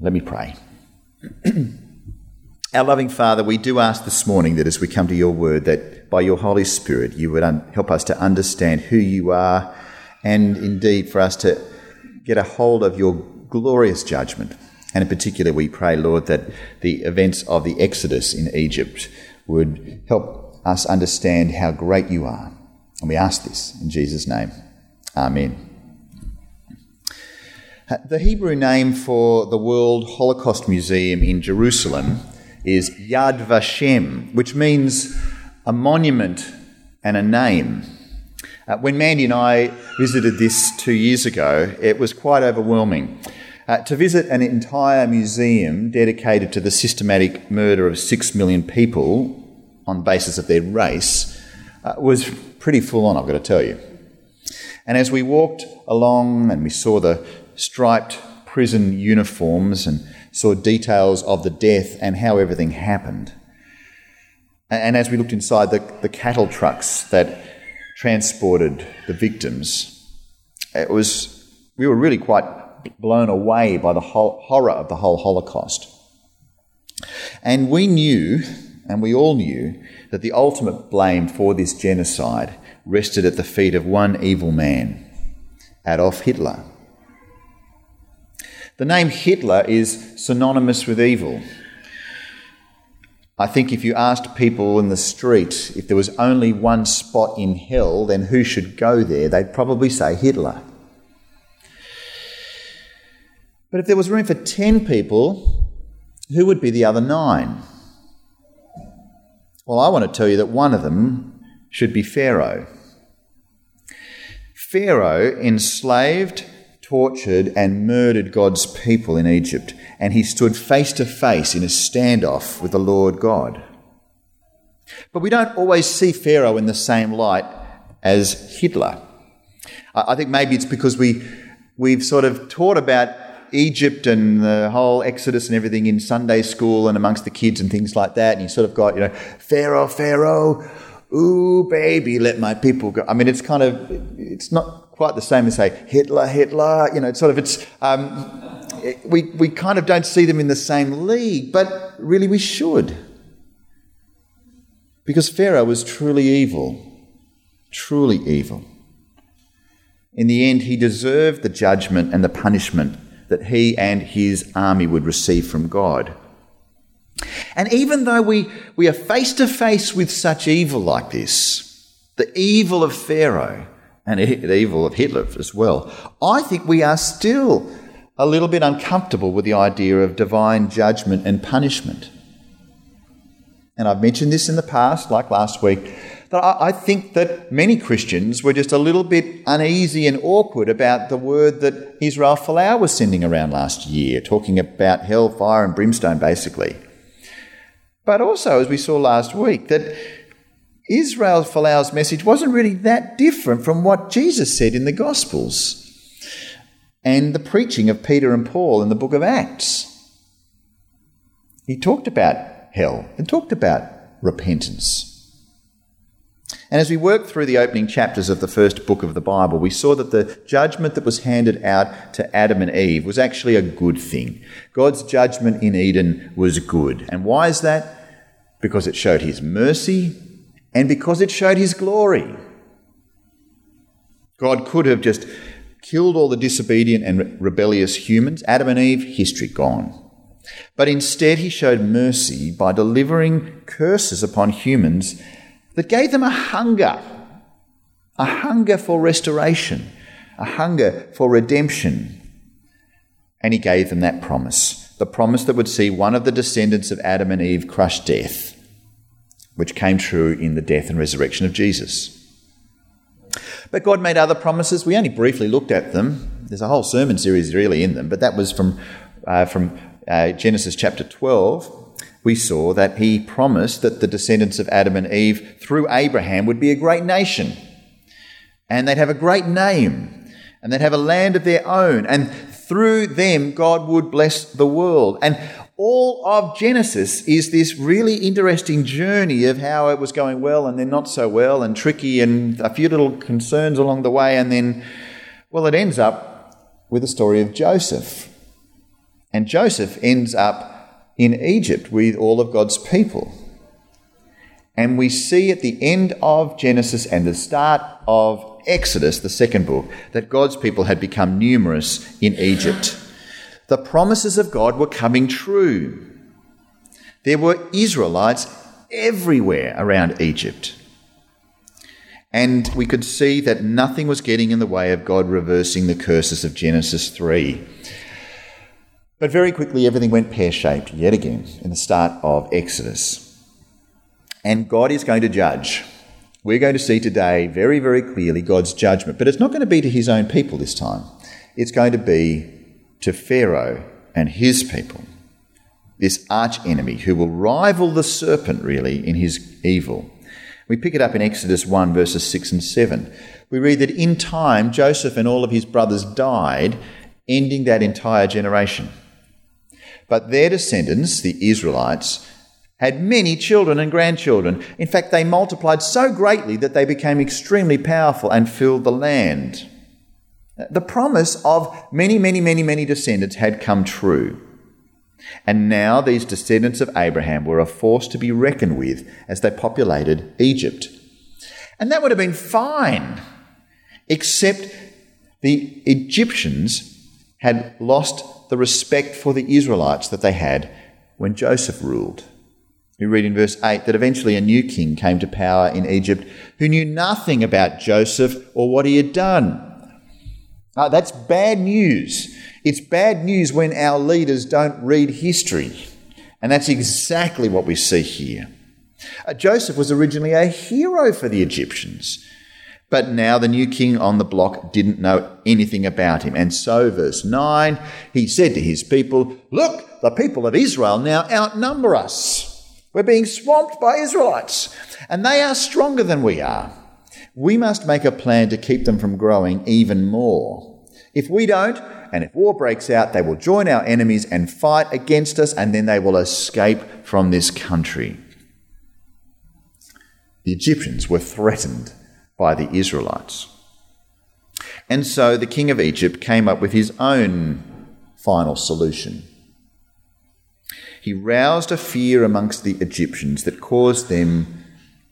Let me pray. Our loving Father, we do ask this morning that as we come to your word, that by your Holy Spirit you would help us to understand who you are, and indeed for us to get a hold of your glorious judgment. And in particular, we pray, Lord, that the events of the Exodus in Egypt would help us understand how great you are. And we ask this in Jesus' name. Amen. The Hebrew name for the World Holocaust Museum in Jerusalem is Yad Vashem, which means a monument and a name. When Mandy and I visited this 2 years ago, it was quite overwhelming. To visit an entire museum dedicated to the systematic murder of 6 million people on the basis of their race was pretty full on, I've got to tell you. And as we walked along and we saw the striped prison uniforms and saw details of the death and how everything happened. And as we looked inside the cattle trucks that transported the victims, we were really quite blown away by the horror of the whole Holocaust. And we knew, and we all knew, that the ultimate blame for this genocide rested at the feet of one evil man, Adolf Hitler. The name Hitler is synonymous with evil. I think if you asked people in the street if there was only one spot in hell, then who should go there, they'd probably say Hitler. But if there was room for 10 people, who would be the other 9? Well, I want to tell you that one of them should be Pharaoh. Pharaoh enslaved, tortured and murdered God's people in Egypt, and he stood face to face in a standoff with the Lord God. But we don't always see Pharaoh in the same light as Hitler. I think maybe it's because we've sort of taught about Egypt and the whole Exodus and everything in Sunday school and amongst the kids and things like that, and you sort of got, Pharaoh, Pharaoh, ooh, baby, let my people go. I mean, it's not quite the same as say Hitler, Hitler. We kind of don't see them in the same league, but really we should, because Pharaoh was truly evil. In the end, he deserved the judgment and the punishment that he and his army would receive from God. And even though we are face to face with such evil like this, the evil of Pharaoh, and the evil of Hitler as well, I think we are still a little bit uncomfortable with the idea of divine judgment and punishment. And I've mentioned this in the past, like last week, that I think that many Christians were just a little bit uneasy and awkward about the word that Israel Folau was sending around last year, talking about hell, fire and brimstone, basically. But also, as we saw last week, that Israel Folau's message wasn't really that different from what Jesus said in the Gospels and the preaching of Peter and Paul in the book of Acts. He talked about hell and talked about repentance. And as we worked through the opening chapters of the first book of the Bible, we saw that the judgment that was handed out to Adam and Eve was actually a good thing. God's judgment in Eden was good. And why is that? Because it showed his mercy, and because it showed his glory. God could have just killed all the disobedient and rebellious humans, Adam and Eve, history gone. But instead he showed mercy by delivering curses upon humans that gave them a hunger for restoration, a hunger for redemption. And he gave them that promise, the promise that would see one of the descendants of Adam and Eve crush death, which came true in the death and resurrection of Jesus. But God made other promises. We only briefly looked at them. There's a whole sermon series really in them, but that was from Genesis chapter 12. We saw that he promised that the descendants of Adam and Eve through Abraham would be a great nation, and they'd have a great name, and they'd have a land of their own, and through them God would bless the world. And all of Genesis is this really interesting journey of how it was going well and then not so well and tricky and a few little concerns along the way, and then, well, it ends up with the story of Joseph And Joseph ends up in Egypt with all of God's people. And we see at the end of Genesis and the start of Exodus, the second book, that God's people had become numerous in Egypt. The promises of God were coming true. There were Israelites everywhere around Egypt. And we could see that nothing was getting in the way of God reversing the curses of Genesis 3. But very quickly, everything went pear-shaped yet again in the start of Exodus. And God is going to judge. We're going to see today very, very clearly God's judgment. But it's not going to be to his own people this time. It's going to be to Pharaoh and his people, this archenemy who will rival the serpent, really, in his evil. We pick it up in Exodus 1, verses 6 and 7. We read that in time, Joseph and all of his brothers died, ending that entire generation. But their descendants, the Israelites, had many children and grandchildren. In fact, they multiplied so greatly that they became extremely powerful and filled the land. The promise of many, many, many, many descendants had come true. And now these descendants of Abraham were a force to be reckoned with as they populated Egypt. And that would have been fine, except the Egyptians had lost the respect for the Israelites that they had when Joseph ruled. We read in verse 8 that eventually a new king came to power in Egypt who knew nothing about Joseph or what he had done. That's bad news. It's bad news when our leaders don't read history. And that's exactly what we see here. Joseph was originally a hero for the Egyptians. But now the new king on the block didn't know anything about him. And so, verse 9, he said to his people, "Look, the people of Israel now outnumber us. We're being swamped by Israelites, and they are stronger than we are. We must make a plan to keep them from growing even more. If we don't, and if war breaks out, they will join our enemies and fight against us, and then they will escape from this country." The Egyptians were threatened by the Israelites. And so the king of Egypt came up with his own final solution. He roused a fear amongst the Egyptians that caused them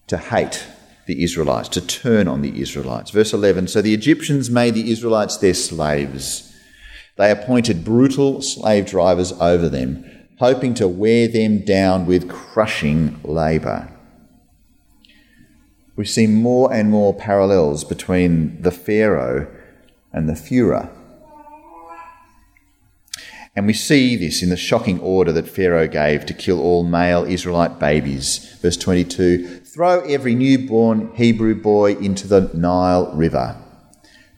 to hate the Israelites, to turn on the Israelites. Verse 11, so the Egyptians made the Israelites their slaves. They appointed brutal slave drivers over them, hoping to wear them down with crushing labour. We see more and more parallels between the Pharaoh and the Führer. And we see this in the shocking order that Pharaoh gave to kill all male Israelite babies. Verse 22, throw every newborn Hebrew boy into the Nile River,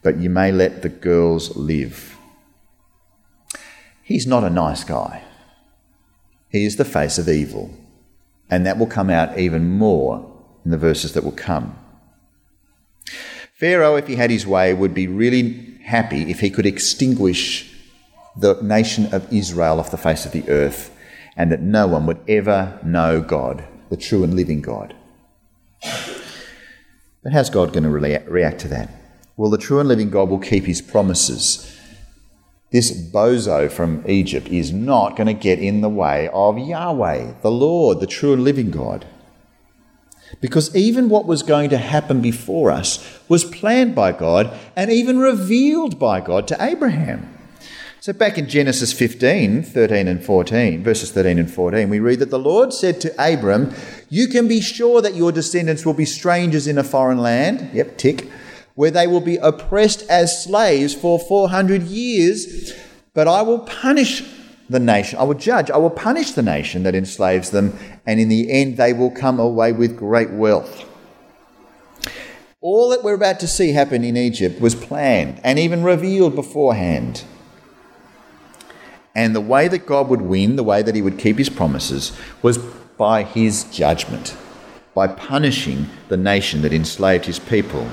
but you may let the girls live. He's not a nice guy. He is the face of evil. And that will come out even more in the verses that will come. Pharaoh, if he had his way, would be really happy if he could extinguish the nation of Israel off the face of the earth, and that no one would ever know God, the true and living God. But how's God going to react to that? Well, the true and living God will keep his promises. This bozo from Egypt is not going to get in the way of Yahweh, the Lord, the true and living God. Because even what was going to happen before us was planned by God and even revealed by God to Abraham. So back in Genesis 15, 13 and 14, verses 13 and 14, we read that the Lord said to Abram, "You can be sure that your descendants will be strangers in a foreign land," yep, tick, "where they will be oppressed as slaves for 400 years, but I will punish the nation, I will punish the nation that enslaves them, and in the end they will come away with great wealth." All that we're about to see happen in Egypt was planned and even revealed beforehand. And the way that God would win, the way that he would keep his promises, was by his judgment, by punishing the nation that enslaved his people.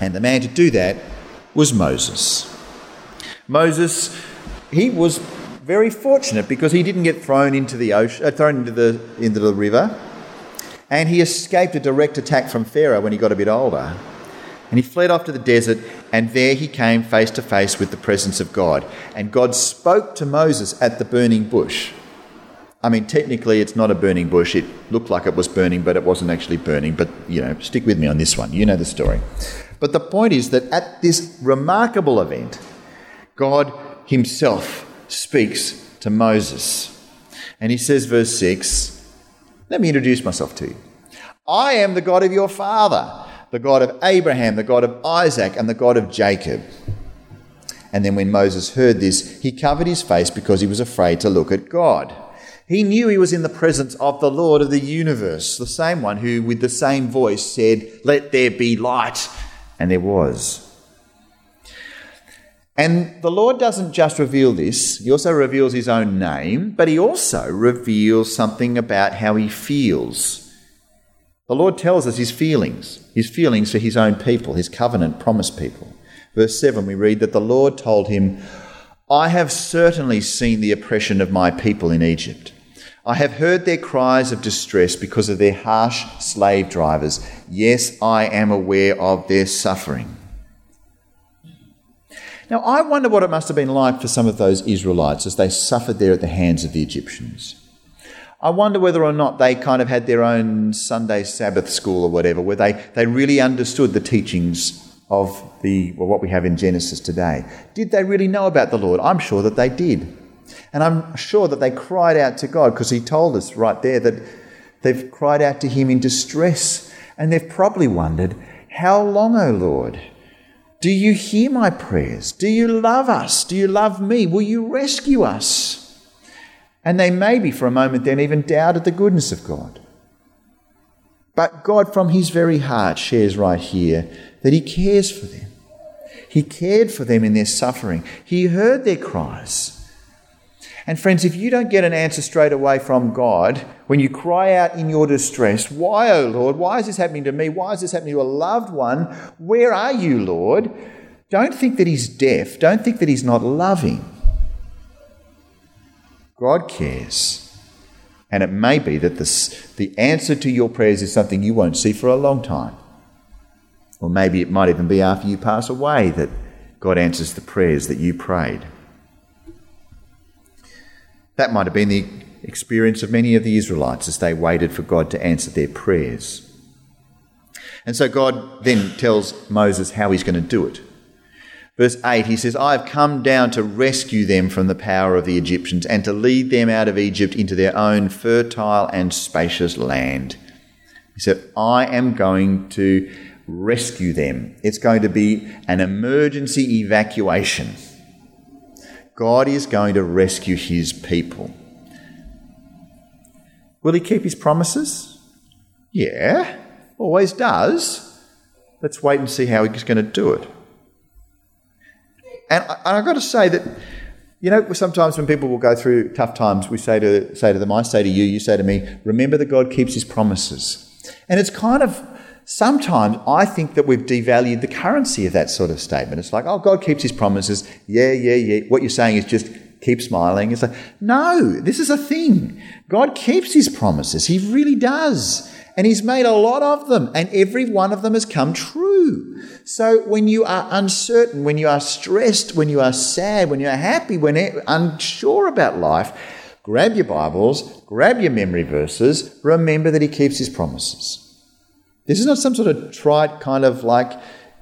And the man to do that was Moses. Moses, he was very fortunate because he didn't get thrown into the ocean, thrown into the river, and he escaped a direct attack from Pharaoh when he got a bit older. And he fled off to the desert and there he came face to face with the presence of God. And God spoke to Moses at the burning bush. I mean, technically it's not a burning bush. It looked like it was burning, but it wasn't actually burning. But, you know, stick with me on this one. You know the story. But the point is that at this remarkable event, God himself speaks to Moses. And he says, verse 6, let me introduce myself to you. I am the God of your father, the God of Abraham, the God of Isaac, and the God of Jacob. And then when Moses heard this, he covered his face because he was afraid to look at God. He knew he was in the presence of the Lord of the universe, the same one who with the same voice said, let there be light, and there was. And the Lord doesn't just reveal this, he also reveals his own name, but he also reveals something about how he feels. The Lord tells us his feelings for his own people, his covenant promised people. Verse 7, we read that the Lord told him, I have certainly seen the oppression of my people in Egypt. I have heard their cries of distress because of their harsh slave drivers. Yes, I am aware of their suffering. Now, I wonder what it must have been like for some of those Israelites as they suffered there at the hands of the Egyptians. I wonder whether or not they kind of had their own Sunday Sabbath school or whatever, where they really understood the teachings of what we have in Genesis today. Did they really know about the Lord? I'm sure that they did. And I'm sure that they cried out to God, because he told us right there that they've cried out to him in distress. And they've probably wondered, how long, O Lord? Do you hear my prayers? Do you love us? Do you love me? Will you rescue us? And they maybe for a moment then even doubted the goodness of God. But God from his very heart shares right here that he cares for them. He cared for them in their suffering. He heard their cries. And friends, if you don't get an answer straight away from God, when you cry out in your distress, why, oh Lord, why is this happening to me? Why is this happening to a loved one? Where are you, Lord? Don't think that he's deaf. Don't think that he's not loving. God cares. And it may be that the answer to your prayers is something you won't see for a long time. Or maybe it might even be after you pass away that God answers the prayers that you prayed. That might have been the experience of many of the Israelites as they waited for God to answer their prayers. And so God then tells Moses how he's going to do it. Verse 8, he says, I have come down to rescue them from the power of the Egyptians and to lead them out of Egypt into their own fertile and spacious land. He said, I am going to rescue them. It's going to be an emergency evacuation. God is going to rescue his people. Will he keep his promises? Yeah, always does. Let's wait and see how he's going to do it. And I've got to say that, you know, sometimes when people will go through tough times, we say to them, I say to you, you say to me, remember that God keeps his promises. And it's kind of, sometimes I think that we've devalued the currency of that sort of statement. It's like, oh, God keeps his promises. Yeah. What you're saying is just keep smiling. It's like, no, this is a thing. God keeps his promises. He really does. And he's made a lot of them, and every one of them has come true. So when you are uncertain, when you are stressed, when you are sad, when you are happy, when you're unsure about life, grab your Bibles, grab your memory verses, remember that he keeps his promises. This is not some sort of trite kind of like,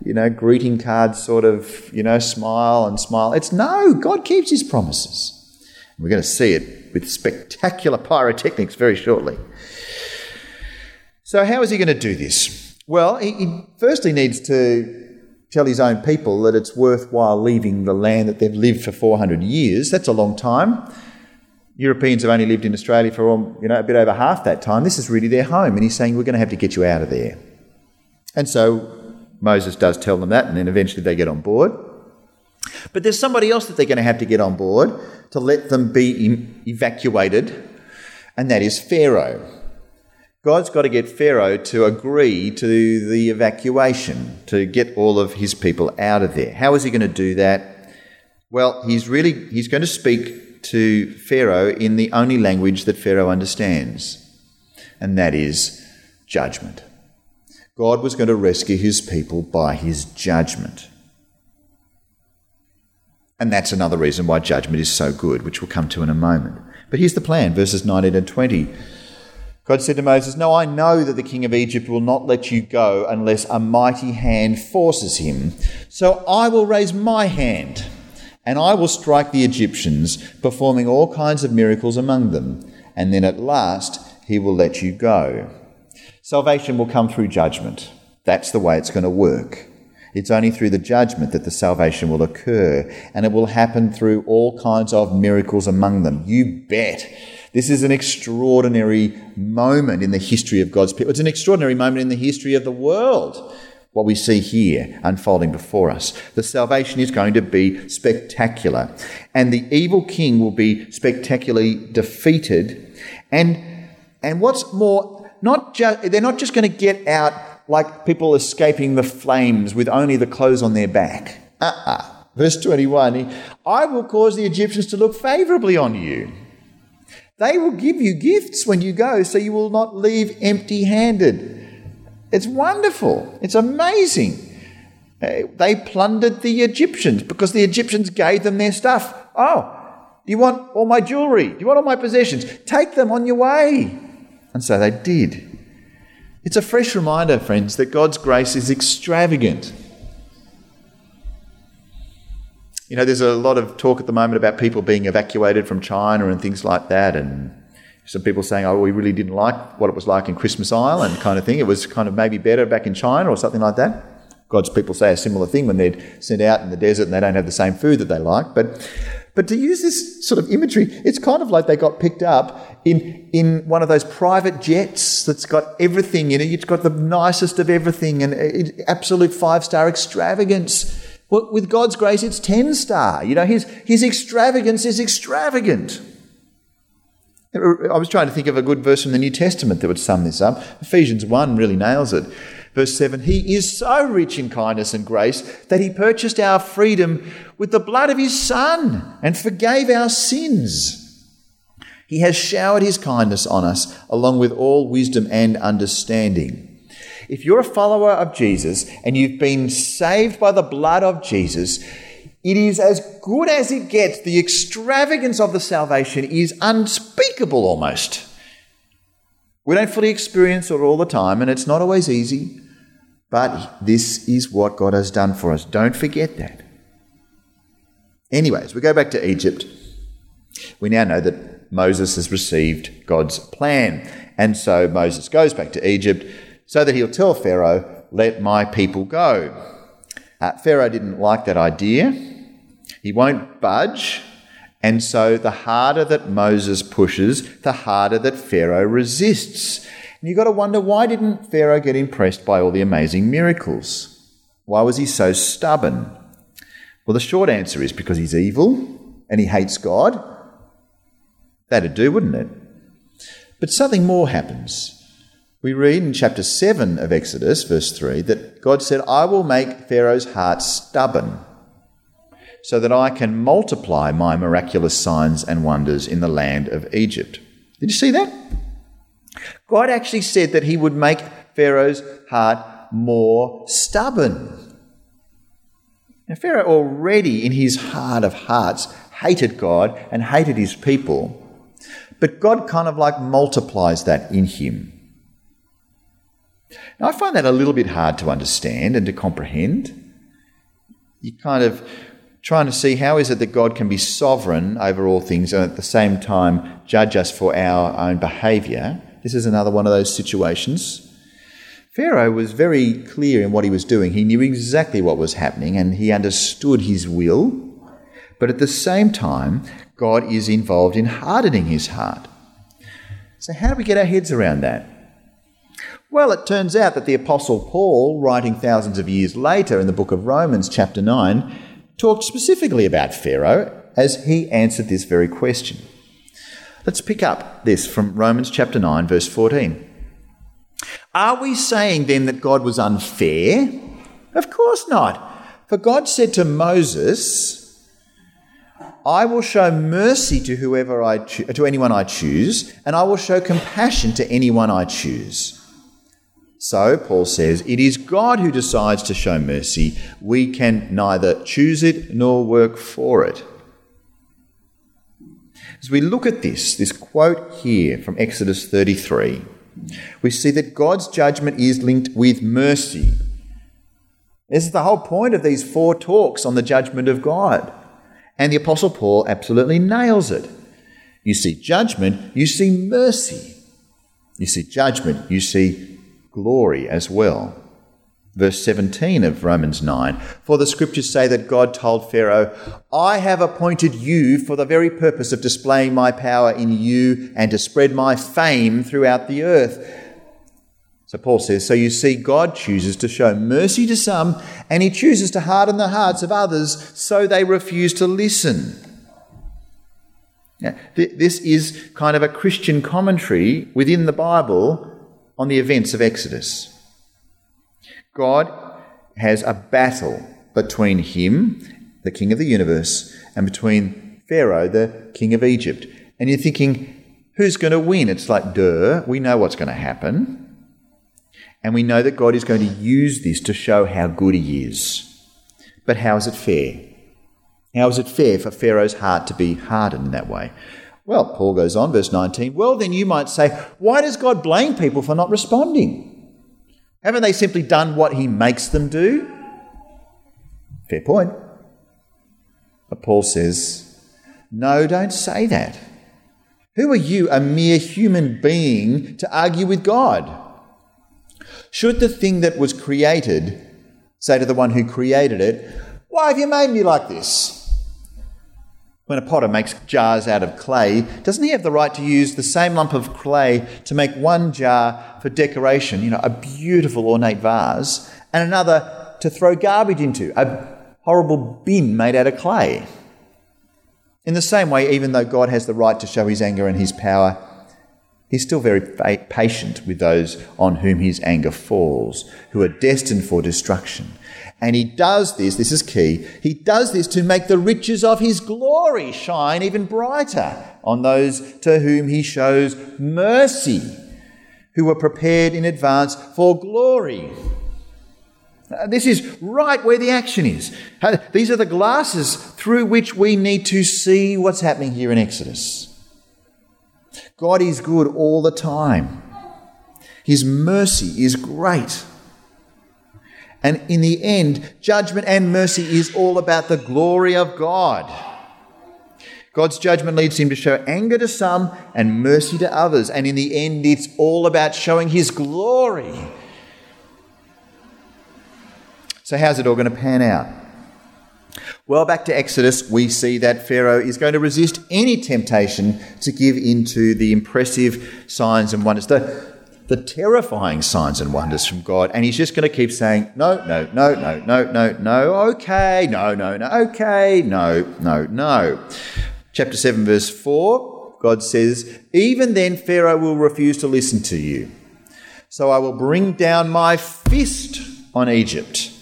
you know, greeting card sort of, you know, smile and smile. It's no, God keeps his promises. We're going to see it with spectacular pyrotechnics very shortly. So how is he going to do this? Well, he firstly needs to tell his own people that it's worthwhile leaving the land that they've lived for 400 years. That's a long time. Europeans have only lived in Australia for, you know, a bit over half that time. This is really their home. And he's saying, we're going to have to get you out of there. And so Moses does tell them that, and then eventually they get on board. But there's somebody else that they're going to have to get on board to let them be evacuated, and that is Pharaoh. God's got to get Pharaoh to agree to the evacuation, to get all of his people out of there. How is he going to do that? Well, he's going to speak to Pharaoh in the only language that Pharaoh understands, and that is judgment. God was going to rescue his people by his judgment. And that's another reason why judgment is so good, which we'll come to in a moment. But here's the plan, verses 19 and 20. God said to Moses, "Now I know that the king of Egypt will not let you go unless a mighty hand forces him. So I will raise my hand, and I will strike the Egyptians, performing all kinds of miracles among them. And then at last he will let you go." Salvation will come through judgment. That's the way it's going to work. It's only through the judgment that the salvation will occur, and it will happen through all kinds of miracles among them. You bet. This is an extraordinary moment in the history of God's people. It's an extraordinary moment in the history of the world, what we see here unfolding before us. The salvation is going to be spectacular, and the evil king will be spectacularly defeated. And what's more, they're not just going to get out like people escaping the flames with only the clothes on their back. Verse 21, "I will cause the Egyptians to look favorably on you. They will give you gifts when you go, so you will not leave empty-handed." It's wonderful. It's amazing. They plundered the Egyptians because the Egyptians gave them their stuff. "Oh, do you want all my jewelry? Do you want all my possessions? Take them on your way." And so they did. It's a fresh reminder, friends, that God's grace is extravagant. You know, there's a lot of talk at the moment about people being evacuated from China and things like that, and some people saying, "Oh, we really didn't like what it was like in Christmas Island," kind of thing. "It was kind of maybe better back in China," or something like that. God's people say a similar thing when they're sent out in the desert and they don't have the same food that they like. But to use this sort of imagery, it's kind of like they got picked up in one of those private jets that's got everything in it. It's got the nicest of everything, and absolute five-star extravagance. Well, with God's grace, it's 10-star. You know, his extravagance is extravagant. I was trying to think of a good verse from the New Testament that would sum this up. Ephesians 1 really nails it. Verse 7, "He is so rich in kindness and grace that he purchased our freedom with the blood of his Son and forgave our sins. He has showered his kindness on us along with all wisdom and understanding." If you're a follower of Jesus and you've been saved by the blood of Jesus, it is as good as it gets. The extravagance of the salvation is unspeakable almost. We don't fully experience it all the time, and it's not always easy, but this is what God has done for us. Don't forget that. Anyways, we go back to Egypt. We now know that Moses has received God's plan, and so Moses goes back to Egypt so that he'll tell Pharaoh, "Let my people go." Pharaoh didn't like that idea. He won't budge. And so the harder that Moses pushes, the harder that Pharaoh resists. And you've got to wonder, why didn't Pharaoh get impressed by all the amazing miracles? Why was he so stubborn? Well, the short answer is because he's evil and he hates God. That'd do, wouldn't it? But something more happens. We read in chapter 7 of Exodus, verse 3, that God said, "I will make Pharaoh's heart stubborn so that I can multiply my miraculous signs and wonders in the land of Egypt." Did you see that? God actually said that he would make Pharaoh's heart more stubborn. Now, Pharaoh already in his heart of hearts hated God and hated his people, but God kind of like multiplies that in him. Now, I find that a little bit hard to understand and to comprehend. You're kind of trying to see, how is it that God can be sovereign over all things and at the same time judge us for our own behaviour? This is another one of those situations. Pharaoh was very clear in what he was doing. He knew exactly what was happening and he understood his will. But at the same time, God is involved in hardening his heart. So how do we get our heads around that? Well, it turns out that the Apostle Paul, writing thousands of years later in the book of Romans chapter 9, talked specifically about Pharaoh as he answered this very question. Let's pick up this from Romans chapter 9, verse 14. "Are we saying then that God was unfair? Of course not. For God said to Moses, 'I will show mercy to anyone I choose, and I will show compassion to anyone I choose.' So, Paul says, it is God who decides to show mercy. We can neither choose it nor work for it. As we look at this quote here from Exodus 33, we see that God's judgment is linked with mercy. This is the whole point of these four talks on the judgment of God. And the Apostle Paul absolutely nails it. You see judgment, you see mercy. You see judgment, you see glory as well. Verse 17 of Romans 9, for the Scriptures say that God told Pharaoh, I have appointed you for the very purpose of displaying my power in you and to spread my fame throughout the earth. So Paul says, so you see God chooses to show mercy to some and he chooses to harden the hearts of others so they refuse to listen. Now, this is kind of a Christian commentary within the Bible on the events of Exodus. God has a battle between him, the king of the universe, and between Pharaoh, the king of Egypt. And you're thinking, who's going to win? It's like, duh, we know what's going to happen. And we know that God is going to use this to show how good he is. But how is it fair? How is it fair for Pharaoh's heart to be hardened that way? Well, Paul goes on, verse 19, well, then you might say, why does God blame people for not responding? Haven't they simply done what he makes them do? Fair point. But Paul says, no, don't say that. Who are you, a mere human being, to argue with God? Should the thing that was created say to the one who created it, why have you made me like this? When a potter makes jars out of clay, doesn't he have the right to use the same lump of clay to make one jar for decoration, a beautiful ornate vase, and another to throw garbage into, a horrible bin made out of clay? In the same way, even though God has the right to show his anger and his power, he's still very patient with those on whom his anger falls, who are destined for destruction. And he does this is key, he does this to make the riches of his glory shine even brighter on those to whom he shows mercy, who were prepared in advance for glory. This is right where the action is. These are the glasses through which we need to see what's happening here in Exodus. God is good all the time. His mercy is great. And in the end, judgment and mercy is all about the glory of God. God's judgment leads him to show anger to some and mercy to others. And in the end, it's all about showing his glory. So how's it all going to pan out? Well, back to Exodus, we see that Pharaoh is going to resist any temptation to give in to the impressive signs and wonders, the terrifying signs and wonders from God, and he's just going to keep saying, no. Chapter 7, verse 4, God says, even then Pharaoh will refuse to listen to you. So I will bring down my fist on Egypt.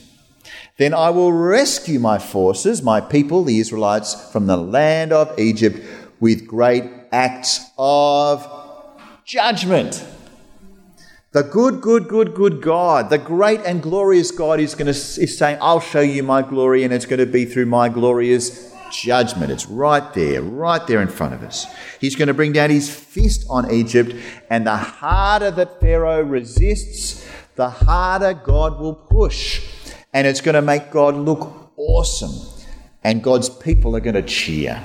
Then I will rescue my forces, my people, the Israelites, from the land of Egypt with great acts of judgment. The good God, the great and glorious God is saying, I'll show you my glory, and it's going to be through my glorious judgment. It's right there in front of us. He's going to bring down his fist on Egypt, and the harder that Pharaoh resists, the harder God will push. And it's going to make God look awesome, and God's people are going to cheer.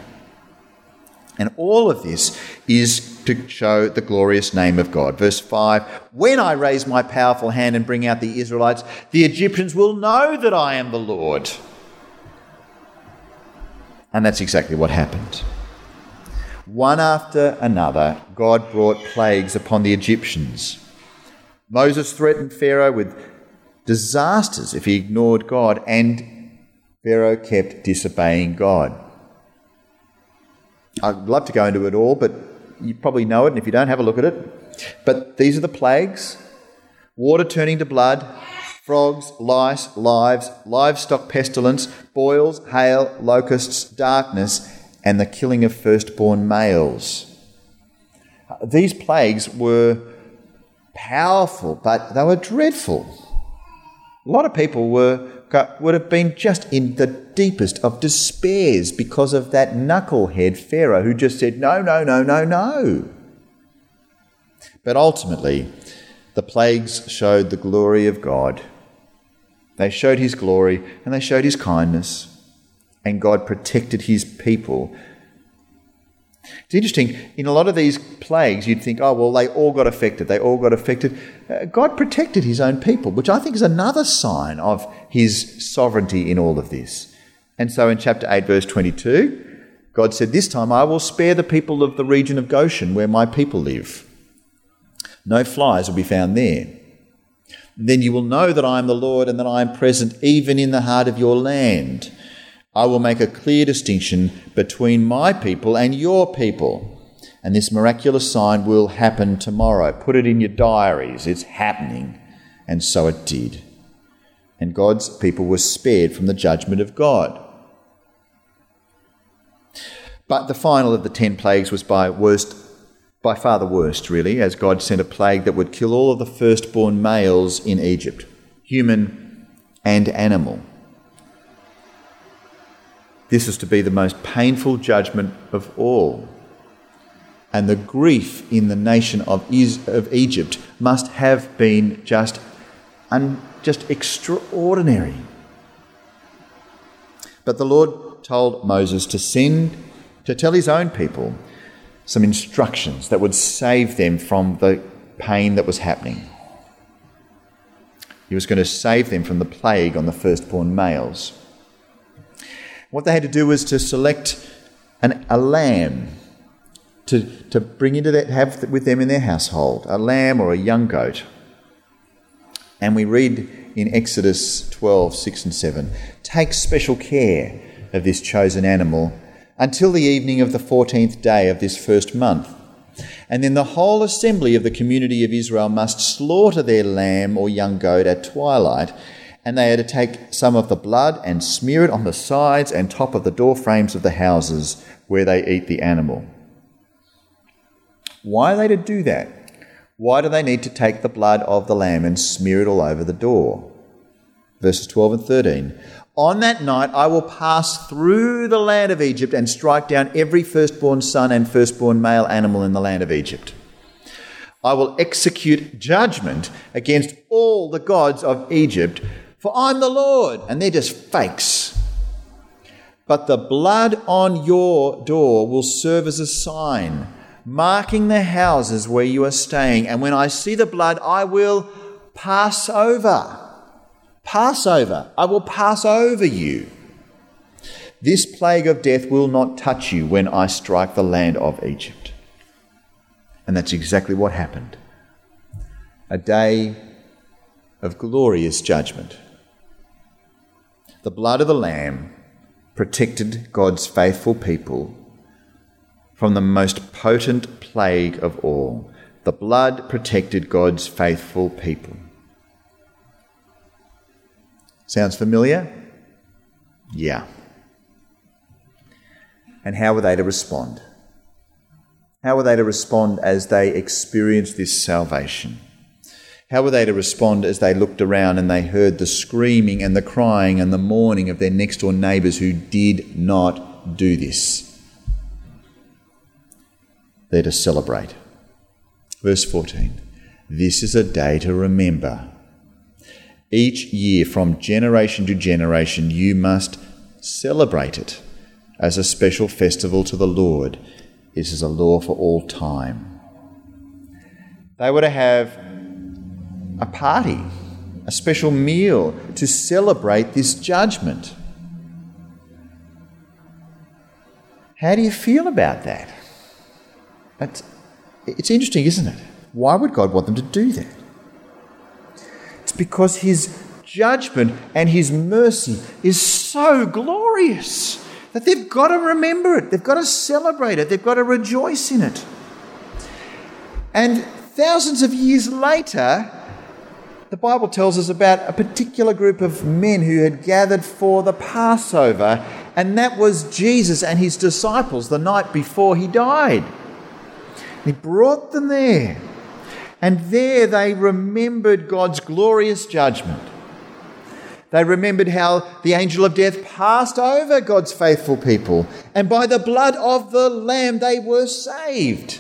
And all of this is to show the glorious name of God. Verse 5, when I raise my powerful hand and bring out the Israelites, the Egyptians will know that I am the Lord. And that's exactly what happened. One after another, God brought plagues upon the Egyptians. Moses threatened Pharaoh with disasters if he ignored God, and Pharaoh kept disobeying God. I'd love to go into it all, but you probably know it, and if you don't, have a look at it. But these are the plagues: water turning to blood, frogs, lice, livestock pestilence, boils, hail, locusts, darkness, and the killing of firstborn males. These plagues were powerful, but they were dreadful. A lot of people would have been just in the deepest of despairs because of that knucklehead Pharaoh who just said, no, no, no, no, no. But ultimately, the plagues showed the glory of God. They showed his glory and they showed his kindness. And God protected his people. It's interesting, in a lot of these plagues, you'd think, oh, well, they all got affected. God protected his own people, which I think is another sign of his sovereignty in all of this. And so in chapter 8, verse 22, God said, this time I will spare the people of the region of Goshen where my people live. No flies will be found there. Then you will know that I am the Lord and that I am present even in the heart of your land. I will make a clear distinction between my people and your people. And this miraculous sign will happen tomorrow. Put it in your diaries. It's happening. And so it did. And God's people were spared from the judgment of God. But the final of the 10 plagues was by far the worst, really, as God sent a plague that would kill all of the firstborn males in Egypt, human and animal. This was to be the most painful judgment of all. And the grief in the nation of Egypt must have been just extraordinary. But the Lord told Moses to tell his own people some instructions that would save them from the pain that was happening. He was going to save them from the plague on the firstborn males. What they had to do was to select a lamb to bring into that, have with them in their household, a lamb or a young goat. And we read in Exodus 12, 6 and 7, take special care of this chosen animal until the evening of the 14th day of this first month. And then the whole assembly of the community of Israel must slaughter their lamb or young goat at twilight. And they had to take some of the blood and smear it on the sides and top of the door frames of the houses where they eat the animal. Why are they to do that? Why do they need to take the blood of the lamb and smear it all over the door? Verses 12 and 13. On that night I will pass through the land of Egypt and strike down every firstborn son and firstborn male animal in the land of Egypt. I will execute judgment against all the gods of Egypt, for I'm the Lord, and they're just fakes. But the blood on your door will serve as a sign, marking the houses where you are staying. And when I see the blood, I will pass over. I will pass over you. This plague of death will not touch you when I strike the land of Egypt. And that's exactly what happened. A day of glorious judgment. The blood of the Lamb protected God's faithful people from the most potent plague of all. The blood protected God's faithful people. Sounds familiar? Yeah. And how were they to respond? How were they to respond as they experienced this salvation? How were they to respond as they looked around and they heard the screaming and the crying and the mourning of their next-door neighbours who did not do this? They're to celebrate. Verse 14, this is a day to remember. Each year from generation to generation you must celebrate it as a special festival to the Lord. This is a law for all time. They were to have a party, a special meal to celebrate this judgment. How do you feel about that? It's interesting, isn't it? Why would God want them to do that? It's because his judgment and his mercy is so glorious that they've got to remember it. They've got to celebrate it. They've got to rejoice in it. And thousands of years later, the Bible tells us about a particular group of men who had gathered for the Passover, and that was Jesus and his disciples the night before he died. He brought them there. And there they remembered God's glorious judgment. They remembered how the angel of death passed over God's faithful people, and by the blood of the Lamb they were saved.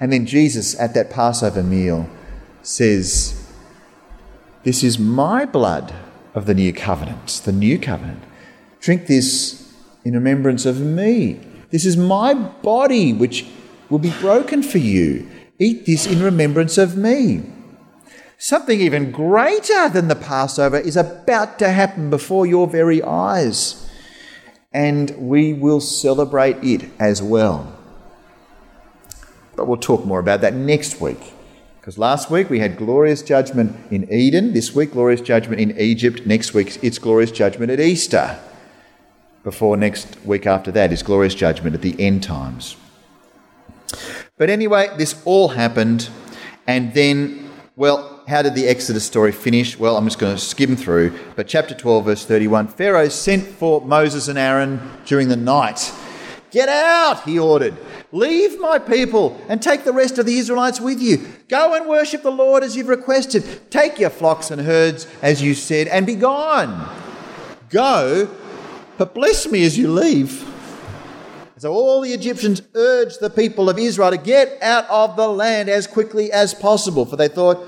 And then Jesus at that Passover meal says, "This is my blood of the new covenant, Drink this in remembrance of me. This is my body which will be broken for you. Eat this in remembrance of me." Something even greater than the Passover is about to happen before your very eyes, and we will celebrate it as well. But we'll talk more about that next week, because last week we had glorious judgment in Eden, this week glorious judgment in Egypt, next week it's glorious judgment at Easter, before next week after that is glorious judgment at the end times. But anyway, this all happened, and then, well, how did the Exodus story finish? Well, I'm just going to skim through. But chapter 12, verse 31, Pharaoh sent for Moses and Aaron during the night. "Get out," he ordered. "Leave my people and take the rest of the Israelites with you. Go and worship the Lord as you've requested. Take your flocks and herds as you said and be gone. Go, but bless me as you leave." So all the Egyptians urged the people of Israel to get out of the land as quickly as possible, for they thought,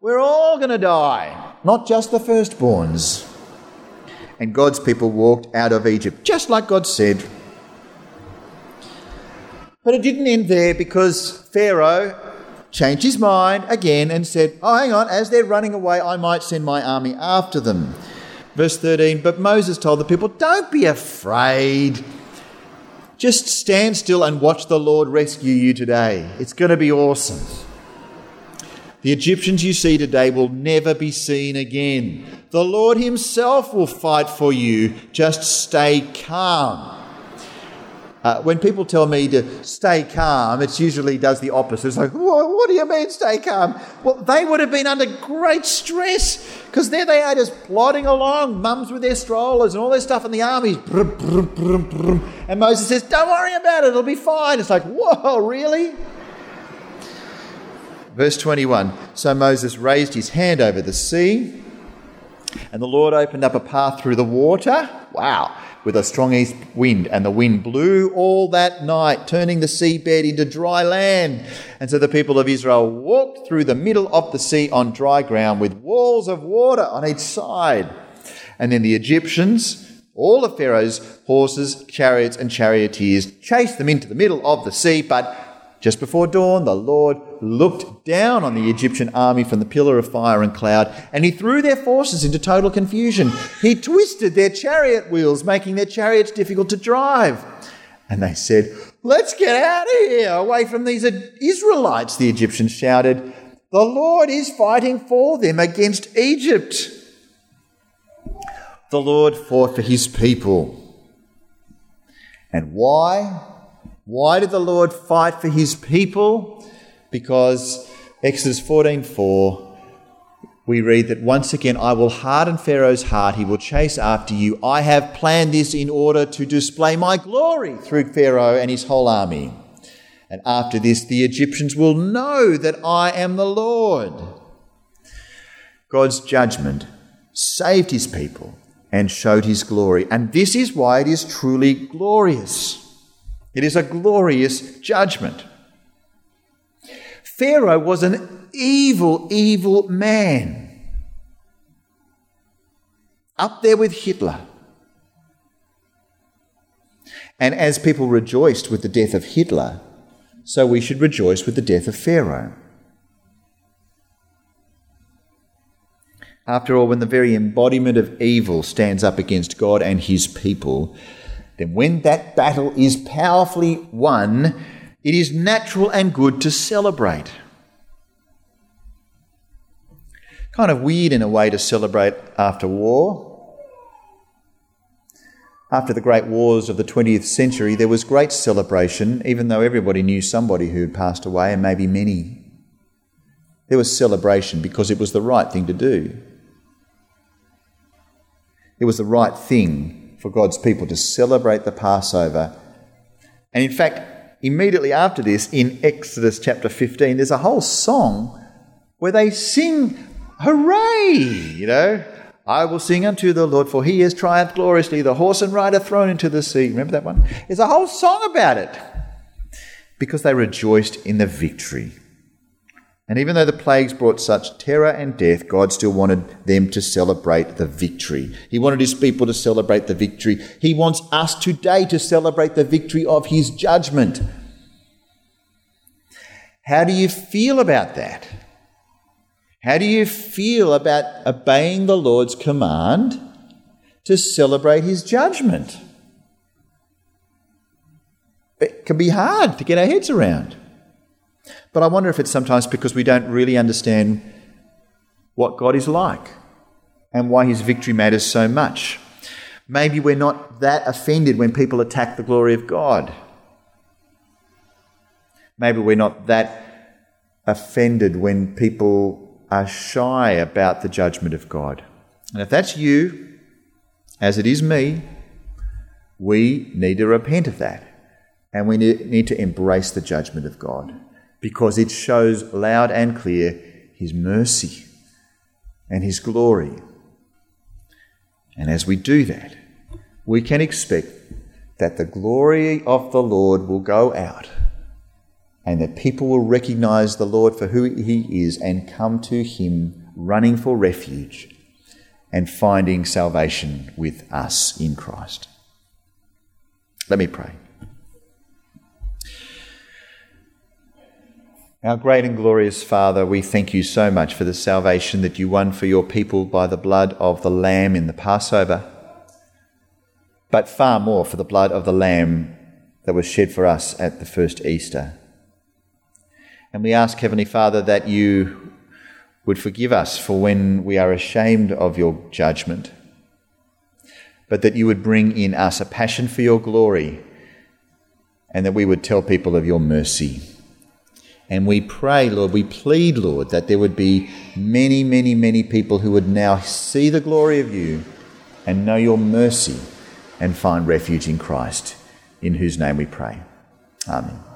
we're all going to die, not just the firstborns. And God's people walked out of Egypt, just like God said. But it didn't end there, because Pharaoh changed his mind again and said, "Oh, hang on, as they're running away, I might send my army after them." Verse 13, but Moses told the people, "Don't be afraid. Just stand still and watch the Lord rescue you today. It's going to be awesome. The Egyptians you see today will never be seen again. The Lord himself will fight for you. Just stay calm." When people tell me to stay calm, it usually does the opposite. It's like, what do you mean stay calm? Well, they would have been under great stress, because there they are just plodding along, mums with their strollers and all their stuff in the army. And Moses says, "Don't worry about it, it'll be fine." It's like, whoa, really? Verse 21, so Moses raised his hand over the sea, and the Lord opened up a path through the water. Wow. With a strong east wind, and the wind blew all that night, turning the seabed into dry land. And so the people of Israel walked through the middle of the sea on dry ground, with walls of water on each side. And then the Egyptians, all of Pharaoh's horses, chariots, and charioteers, chased them into the middle of the sea. But just before dawn, the Lord looked down on the Egyptian army from the pillar of fire and cloud, and he threw their forces into total confusion. He twisted their chariot wheels, making their chariots difficult to drive. And they said, "Let's get out of here, away from these Israelites," the Egyptians shouted. "The Lord is fighting for them against Egypt." The Lord fought for his people. And why? Why did the Lord fight for his people? Because Exodus 14:4, we read that once again, "I will harden Pharaoh's heart, he will chase after you. I have planned this in order to display my glory through Pharaoh and his whole army. And after this, the Egyptians will know that I am the Lord." God's judgment saved his people and showed his glory. And this is why it is truly glorious. It is a glorious judgment. Pharaoh was an evil, evil man. Up there with Hitler. And as people rejoiced with the death of Hitler, so we should rejoice with the death of Pharaoh. After all, when the very embodiment of evil stands up against God and his people, then when that battle is powerfully won, it is natural and good to celebrate. Kind of weird in a way to celebrate after war. After the great wars of the 20th century, there was great celebration, even though everybody knew somebody who had passed away, and maybe many. There was celebration because it was the right thing to do. It was the right thing for God's people to celebrate the Passover. And in fact, immediately after this, in Exodus chapter 15, there's a whole song where they sing, hooray, you know. I will sing unto the Lord, for he has triumphed gloriously, the horse and rider thrown into the sea. Remember that one? There's a whole song about it. Because they rejoiced in the victory. And even though the plagues brought such terror and death, God still wanted them to celebrate the victory. He wanted his people to celebrate the victory. He wants us today to celebrate the victory of his judgment. How do you feel about that? How do you feel about obeying the Lord's command to celebrate his judgment? It can be hard to get our heads around. But I wonder if it's sometimes because we don't really understand what God is like and why his victory matters so much. Maybe we're not that offended when people attack the glory of God. Maybe we're not that offended when people are shy about the judgment of God. And if that's you, as it is me, we need to repent of that. And we need to embrace the judgment of God, because it shows loud and clear his mercy and his glory. And as we do that, we can expect that the glory of the Lord will go out, and that people will recognize the Lord for who he is and come to him running for refuge and finding salvation with us in Christ. Let me pray. Our great and glorious Father, we thank you so much for the salvation that you won for your people by the blood of the Lamb in the Passover, but far more for the blood of the Lamb that was shed for us at the first Easter. And we ask, Heavenly Father, that you would forgive us for when we are ashamed of your judgment, but that you would bring in us a passion for your glory, and that we would tell people of your mercy. And we pray, Lord, we plead, Lord, that there would be many, many, many people who would now see the glory of you and know your mercy and find refuge in Christ, in whose name we pray. Amen.